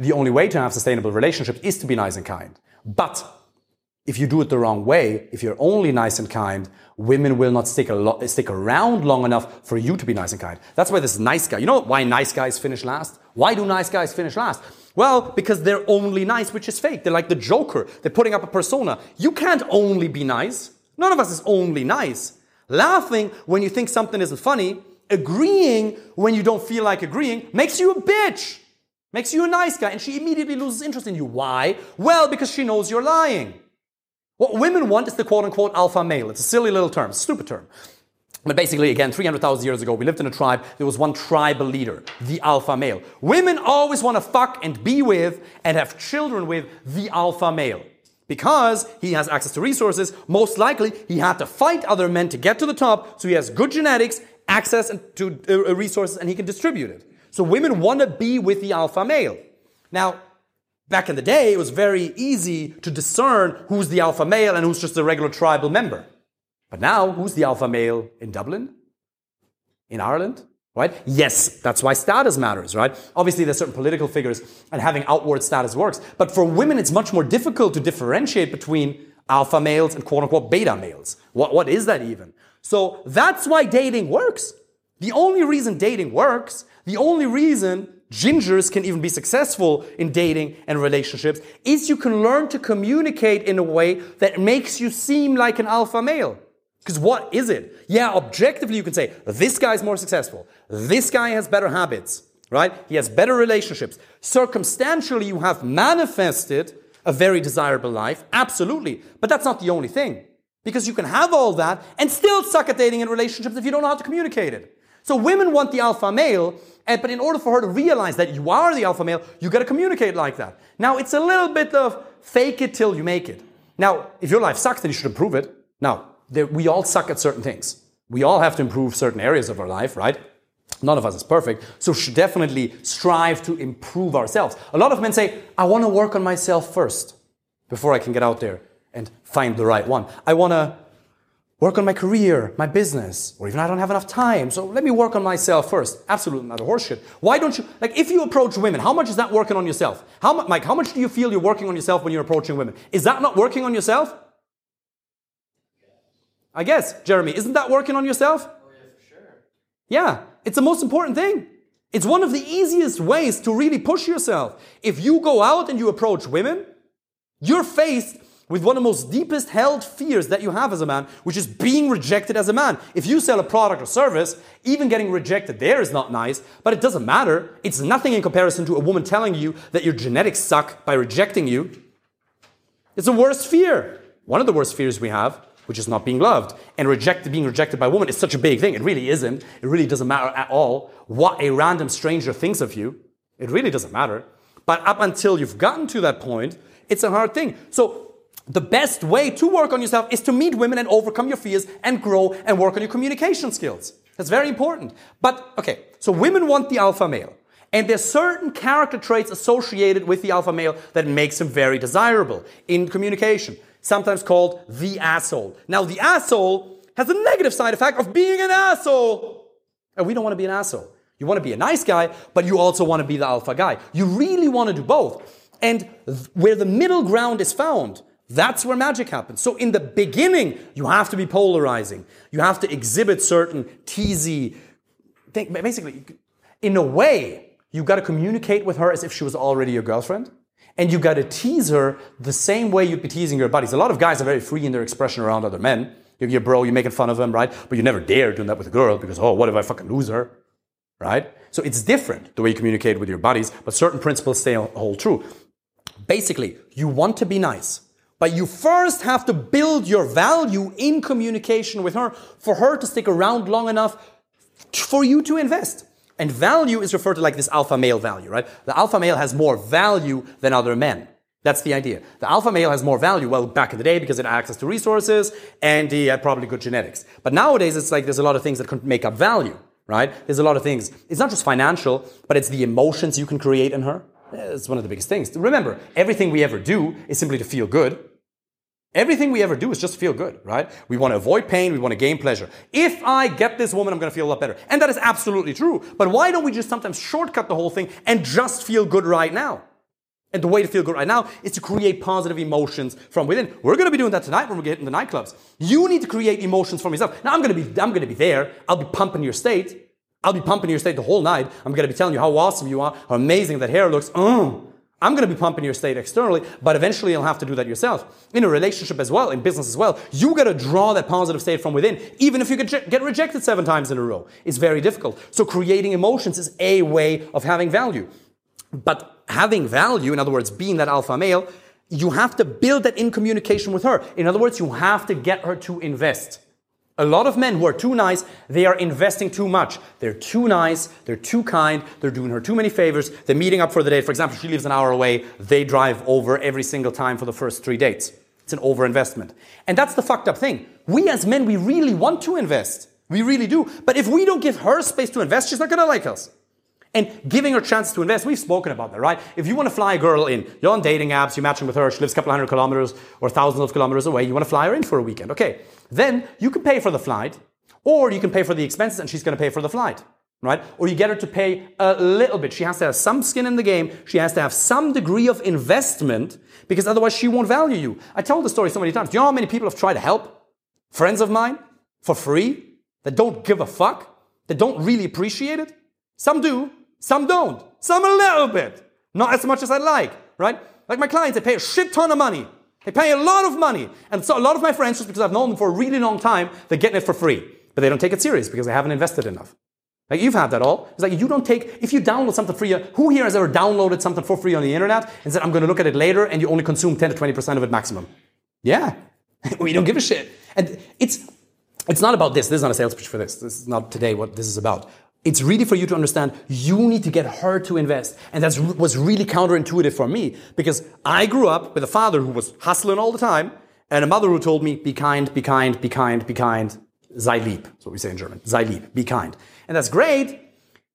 The only way to have sustainable relationships is to be nice and kind. But if you do it the wrong way, if you're only nice and kind, women will not stick around long enough for you to be nice and kind. That's why this nice guy, you know why nice guys finish last? Why do nice guys finish last? Well, because they're only nice, which is fake. They're like the Joker. They're putting up a persona. You can't only be nice. None of us is only nice. Laughing when you think something isn't funny, agreeing when you don't feel like agreeing, makes you a bitch. Makes you a nice guy. And she immediately loses interest in you. Why? Well, because she knows you're lying. What women want is the quote-unquote alpha male. It's a silly little term, stupid term. But basically, again, 300,000 years ago, we lived in a tribe. There was one tribal leader, the alpha male. Women always want to fuck and be with and have children with the alpha male. Because he has access to resources, most likely he had to fight other men to get to the top, so he has good genetics, access to resources, and he can distribute it. So women want to be with the alpha male. Now, back in the day, it was very easy to discern who's the alpha male and who's just a regular tribal member. But now, who's the alpha male in Dublin? In Ireland? Right? Yes, that's why status matters, right? Obviously, there's certain political figures and having outward status works. But for women, it's much more difficult to differentiate between alpha males and quote-unquote beta males. What is that even? So that's why dating works. The only reason dating works, the only reason gingers can even be successful in dating and relationships is you can learn to communicate in a way that makes you seem like an alpha male. Because what is it? Yeah, objectively you can say, this guy's more successful. This guy has better habits, right? He has better relationships. Circumstantially, you have manifested a very desirable life. Absolutely. But that's not the only thing. Because you can have all that and still suck at dating and relationships if you don't know how to communicate it. So women want the alpha male, but in order for her to realize that you are the alpha male, you got to communicate like that. Now, it's a little bit of fake it till you make it. Now, if your life sucks, then you should improve it. Now, we all suck at certain things. We all have to improve certain areas of our life, right? None of us is perfect. So we should definitely strive to improve ourselves. A lot of men say, I want to work on myself first before I can get out there and find the right one. I want to work on my career, my business, or even I don't have enough time, so let me work on myself first. Absolutely not a horseshit. Why don't you, if you approach women, how much is that working on yourself? How much do you feel you're working on yourself when you're approaching women? Is that not working on yourself? I guess, Jeremy, isn't that working on yourself? Oh yeah, for sure. Yeah, it's the most important thing. It's one of the easiest ways to really push yourself. If you go out and you approach women, you're faced with one of the most deepest held fears that you have as a man, which is being rejected as a man. If you sell a product or service, even getting rejected there is not nice, but it doesn't matter. It's nothing in comparison to a woman telling you that your genetics suck by rejecting you. It's the worst fear. One of the worst fears we have, which is not being loved. And being rejected by a woman is such a big thing. It really isn't. It really doesn't matter at all what a random stranger thinks of you. It really doesn't matter. But up until you've gotten to that point, it's a hard thing. So the best way to work on yourself is to meet women and overcome your fears and grow and work on your communication skills. That's very important. But, okay, so women want the alpha male. And there's certain character traits associated with the alpha male that makes him very desirable in communication, sometimes called the asshole. Now, the asshole has a negative side effect of being an asshole. And we don't want to be an asshole. You want to be a nice guy, but you also want to be the alpha guy. You really want to do both. And where the middle ground is found, that's where magic happens. So in the beginning, you have to be polarizing. You have to exhibit certain teasy things. Basically, in a way, you got to communicate with her as if she was already your girlfriend. And you got to tease her the same way you'd be teasing your buddies. A lot of guys are very free in their expression around other men. Your bro, you're making fun of him, right? But you never dare doing that with a girl because, oh, what if I fucking lose her? Right? So it's different the way you communicate with your buddies, but certain principles stay hold true. Basically, you want to be nice. But you first have to build your value in communication with her for her to stick around long enough for you to invest. And value is referred to like this alpha male value, right? The alpha male has more value than other men. That's the idea. The alpha male has more value, well, back in the day because it had access to resources and he had probably good genetics. But nowadays it's like there's a lot of things that can make up value, right? There's a lot of things. It's not just financial, but it's the emotions you can create in her. It's one of the biggest things. Remember, everything we ever do is simply to feel good. Everything we ever do is just feel good, right? We want to avoid pain. We want to gain pleasure. If I get this woman, I'm going to feel a lot better. And that is absolutely true. But why don't we just sometimes shortcut the whole thing and just feel good right now? And the way to feel good right now is to create positive emotions from within. We're going to be doing that tonight when we get in the nightclubs. You need to create emotions from yourself. Now, I'm going to be there. I'll be pumping your state. I'll be pumping your state the whole night. I'm going to be telling you how awesome you are, how amazing that hair looks. I'm going to be pumping your state externally, but eventually you'll have to do that yourself. In a relationship as well, in business as well, you got to draw that positive state from within, even if you get rejected 7 times in a row. It's very difficult. So creating emotions is a way of having value. But having value, in other words, being that alpha male, you have to build that in communication with her. In other words, you have to get her to invest. A lot of men who are too nice, they are investing too much. They're too nice, they're too kind, they're doing her too many favors, they're meeting up for the date. For example, she lives an hour away, they drive over every single time for the first 3 dates. It's an overinvestment. And that's the fucked up thing. We as men, we really want to invest. We really do. But if we don't give her space to invest, she's not going to like us. And giving her chances to invest, we've spoken about that, right? If you want to fly a girl in, you're on dating apps, you're matching with her, she lives a couple 100 kilometers or thousands of kilometers away, you want to fly her in for a weekend, okay. Then you can pay for the flight, or you can pay for the expenses and she's going to pay for the flight, right? Or you get her to pay a little bit. She has to have some skin in the game. She has to have some degree of investment because otherwise she won't value you. I told the story so many times. Do you know how many people have tried to help? Friends of mine for free that don't give a fuck, that don't really appreciate it. Some do. Some don't. Some a little bit. Not as much as I'd like, right? Like my clients, they pay a shit ton of money. They pay a lot of money. And so a lot of my friends, just because I've known them for a really long time, they're getting it for free. But they don't take it serious because they haven't invested enough. Like you've had that all. It's like you don't take, if you download something free, who here has ever downloaded something for free on the internet and said, I'm going to look at it later, and you only consume 10 to 20% of it maximum? Yeah. We don't give a shit. And it's not about this. This is not a sales pitch for this. This is not today what this is about. It's really for you to understand you need to get her to invest. And that was really counterintuitive for me because I grew up with a father who was hustling all the time and a mother who told me, be kind, be kind, be kind, be kind. Sei lieb, that's what we say in German. Sei lieb, be kind. And that's great,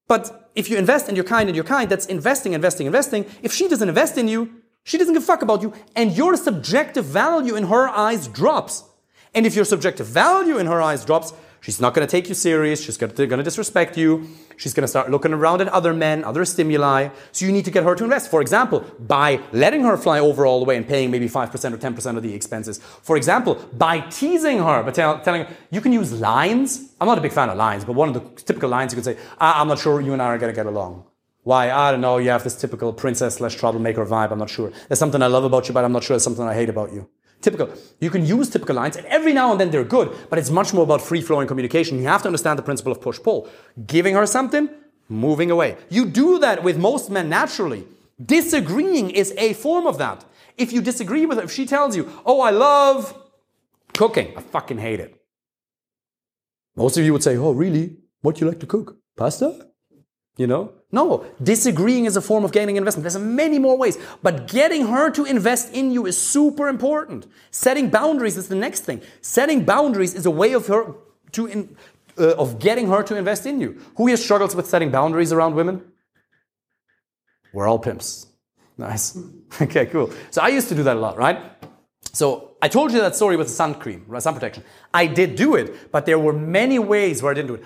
but if you invest and you're kind, that's investing, investing, investing. If she doesn't invest in you, she doesn't give a fuck about you and your subjective value in her eyes drops. And if your subjective value in her eyes drops, she's not going to take you serious. She's going to disrespect you. She's going to start looking around at other men, other stimuli. So you need to get her to invest. For example, by letting her fly over all the way and paying maybe 5% or 10% of the expenses. For example, by teasing her, by telling her, you can use lines. I'm not a big fan of lines, but one of the typical lines you can say, I'm not sure you and I are going to get along. Why? I don't know. You have this typical princess/troublemaker vibe. I'm not sure. There's something I love about you, but I'm not sure there's something I hate about you. Typical. You can use typical lines, and every now and then they're good, but it's much more about free-flowing communication. You have to understand the principle of push-pull. Giving her something, moving away. You do that with most men naturally. Disagreeing is a form of that. If you disagree with her, if she tells you, oh, I love cooking. I fucking hate it. Most of you would say, oh, really? What do you like to cook? Pasta? You know? No, disagreeing is a form of gaining investment. There's many more ways. But getting her to invest in you is super important. Setting boundaries is the next thing. Setting boundaries is a way of her to of getting her to invest in you. Who here struggles with setting boundaries around women? We're all pimps. Nice. Okay, cool. So I used to do that a lot, right? So I told you that story with the sun cream, sun protection. I did do it, but there were many ways where I didn't do it.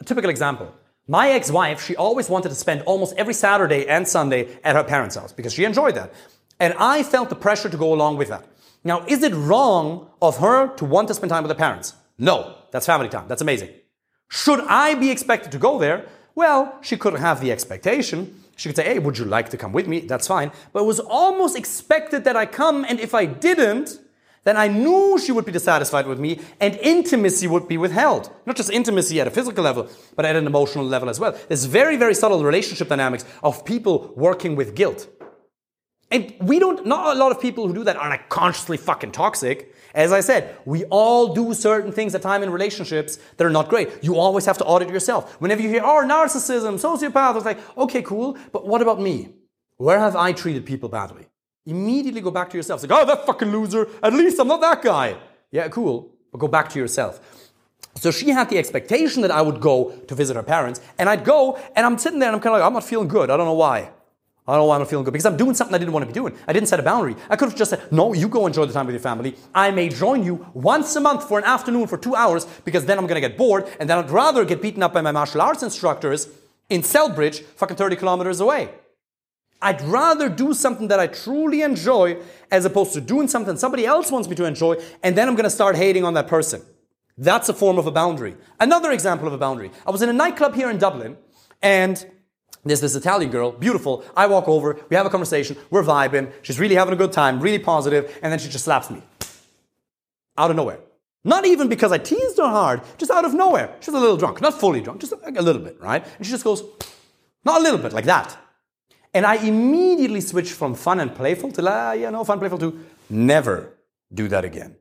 A typical example. My ex-wife, she always wanted to spend almost every Saturday and Sunday at her parents' house because she enjoyed that. And I felt the pressure to go along with that. Now, is it wrong of her to want to spend time with her parents? No, that's family time. That's amazing. Should I be expected to go there? Well, she could have the expectation. She could say, hey, would you like to come with me? That's fine. But it was almost expected that I come, and if I didn't, then I knew she would be dissatisfied with me and intimacy would be withheld. Not just intimacy at a physical level, but at an emotional level as well. There's very, very subtle relationship dynamics of people working with guilt. And not a lot of people who do that are like consciously fucking toxic. As I said, we all do certain things at time in relationships that are not great. You always have to audit yourself. Whenever you hear, oh, narcissism, sociopath, it's like, okay, cool, but what about me? Where have I treated people badly? Immediately go back to yourself. It's like, oh, that fucking loser. At least I'm not that guy. Yeah, cool. But go back to yourself. So she had the expectation that I would go to visit her parents. And I'd go, and I'm sitting there, and I'm kind of like, I'm not feeling good. I don't know why. I don't know why I'm not feeling good. Because I'm doing something I didn't want to be doing. I didn't set a boundary. I could have just said, no, you go enjoy the time with your family. I may join you once a month for an afternoon for 2 hours, because then I'm going to get bored. And then I'd rather get beaten up by my martial arts instructors in Selbridge, fucking 30 kilometers away. I'd rather do something that I truly enjoy as opposed to doing something somebody else wants me to enjoy, and then I'm going to start hating on that person. That's a form of a boundary. Another example of a boundary. I was in a nightclub here in Dublin, and there's this Italian girl, beautiful. I walk over, we have a conversation, we're vibing, she's really having a good time, really positive, and then she just slaps me. Out of nowhere. Not even because I teased her hard, just out of nowhere. She's a little drunk, not fully drunk, just a little bit, right? And she just goes, not a little bit, like that. And I immediately switched from fun and playful to, fun, playful to never do that again.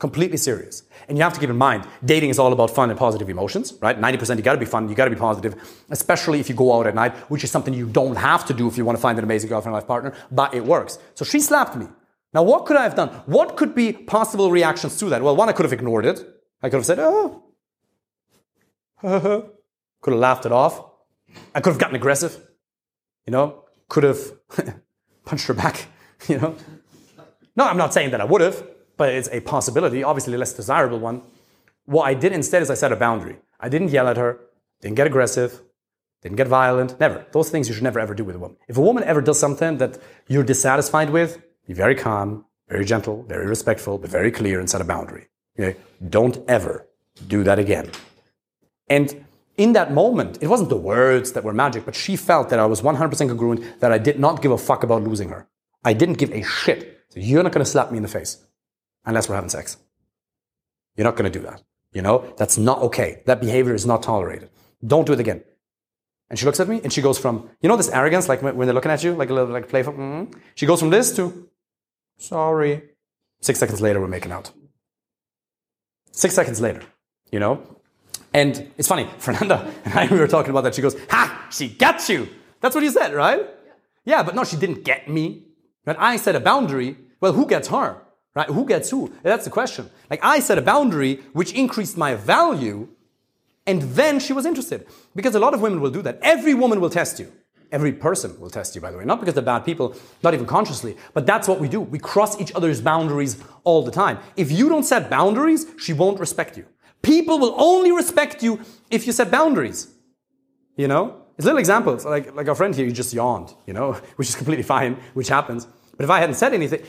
Completely serious. And you have to keep in mind, dating is all about fun and positive emotions, right? 90% you gotta be fun, you gotta be positive, especially if you go out at night, which is something you don't have to do if you wanna find an amazing girlfriend or life partner, but it works. So she slapped me. Now what could I have done? What could be possible reactions to that? Well, one, I could have ignored it. I could have said, oh. Could have laughed it off. I could have gotten aggressive, could have punched her back, No, I'm not saying that I would have. But it's a possibility, obviously a less desirable one. What I did instead is I set a boundary. I didn't yell at her, didn't get aggressive, didn't get violent, never. Those things you should never ever do with a woman. If a woman ever does something that you're dissatisfied with, be very calm, very gentle, very respectful, but very clear and set a boundary. Okay? Don't ever do that again. And in that moment, it wasn't the words that were magic, but she felt that I was 100% congruent, that I did not give a fuck about losing her. I didn't give a shit. So you're not going to slap me in the face. Unless we're having sex. You're not going to do that. That's not okay. That behavior is not tolerated. Don't do it again. And she looks at me and she goes from, this arrogance, like when they're looking at you, like a little like playful. Mm-hmm. She goes from this to, sorry. 6 seconds later, we're making out. 6 seconds later, And it's funny, Fernanda and I, we were talking about that. She goes, ha, she got you. That's what you said, right? Yeah, but no, she didn't get me. But I set a boundary. Well, who gets her? Right? Who gets who? That's the question. I set a boundary which increased my value, and then she was interested. Because a lot of women will do that. Every woman will test you. Every person will test you, by the way. Not because they're bad people, not even consciously. But that's what we do. We cross each other's boundaries all the time. If you don't set boundaries, she won't respect you. People will only respect you if you set boundaries. It's little examples. Like our friend here, he just yawned, which is completely fine, which happens. But if I hadn't said anything,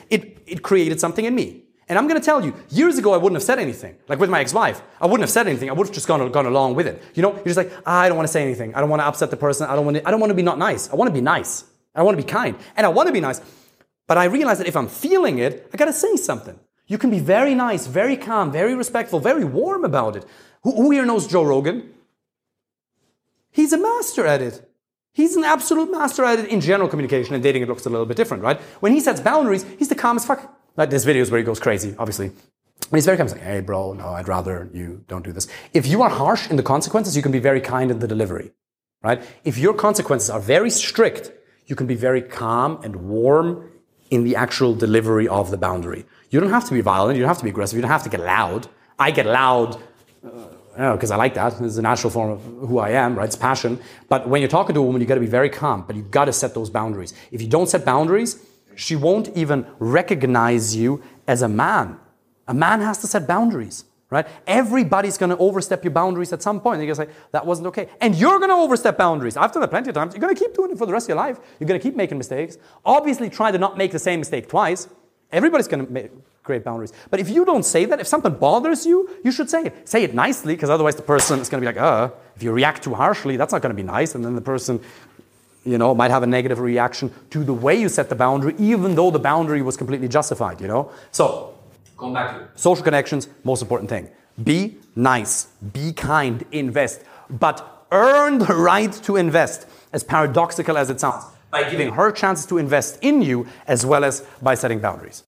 it created something in me. And I'm going to tell you, years ago, I wouldn't have said anything. Like with my ex-wife, I wouldn't have said anything. I would have just gone along with it. You're just like, I don't want to say anything. I don't want to upset the person. I don't want to be not nice. I want to be nice. I want to be kind. And I want to be nice. But I realized that if I'm feeling it, I got to say something. You can be very nice, very calm, very respectful, very warm about it. Who here knows Joe Rogan? He's a master at it. He's an absolute master at it in general communication, and dating it looks a little bit different, right? When he sets boundaries, he's the calmest fuck. Like there's videos where he goes crazy, obviously. When he's very calm, he's like, hey bro, no, I'd rather you don't do this. If you are harsh in the consequences, you can be very kind in the delivery, right? If your consequences are very strict, you can be very calm and warm in the actual delivery of the boundary. You don't have to be violent, you don't have to be aggressive, you don't have to get loud. I get loud. Because I like that. It's a natural form of who I am, right? It's passion. But when you're talking to a woman, you got to be very calm, but you got to set those boundaries. If you don't set boundaries, she won't even recognize you as a man. A man has to set boundaries, right? Everybody's going to overstep your boundaries at some point. You're going to say, that wasn't okay. And you're going to overstep boundaries. I've done that plenty of times. You're going to keep doing it for the rest of your life. You're going to keep making mistakes. Obviously, try to not make the same mistake twice. Everybody's going to create boundaries. But if you don't say that, if something bothers you, you should say it. Say it nicely, because otherwise the person is going to be like, if you react too harshly, that's not going to be nice. And then the person, might have a negative reaction to the way you set the boundary, even though the boundary was completely justified, So, come back to social connections, most important thing. Be nice, be kind, invest, but earn the right to invest, as paradoxical as it sounds, by giving her chances to invest in you, as well as by setting boundaries.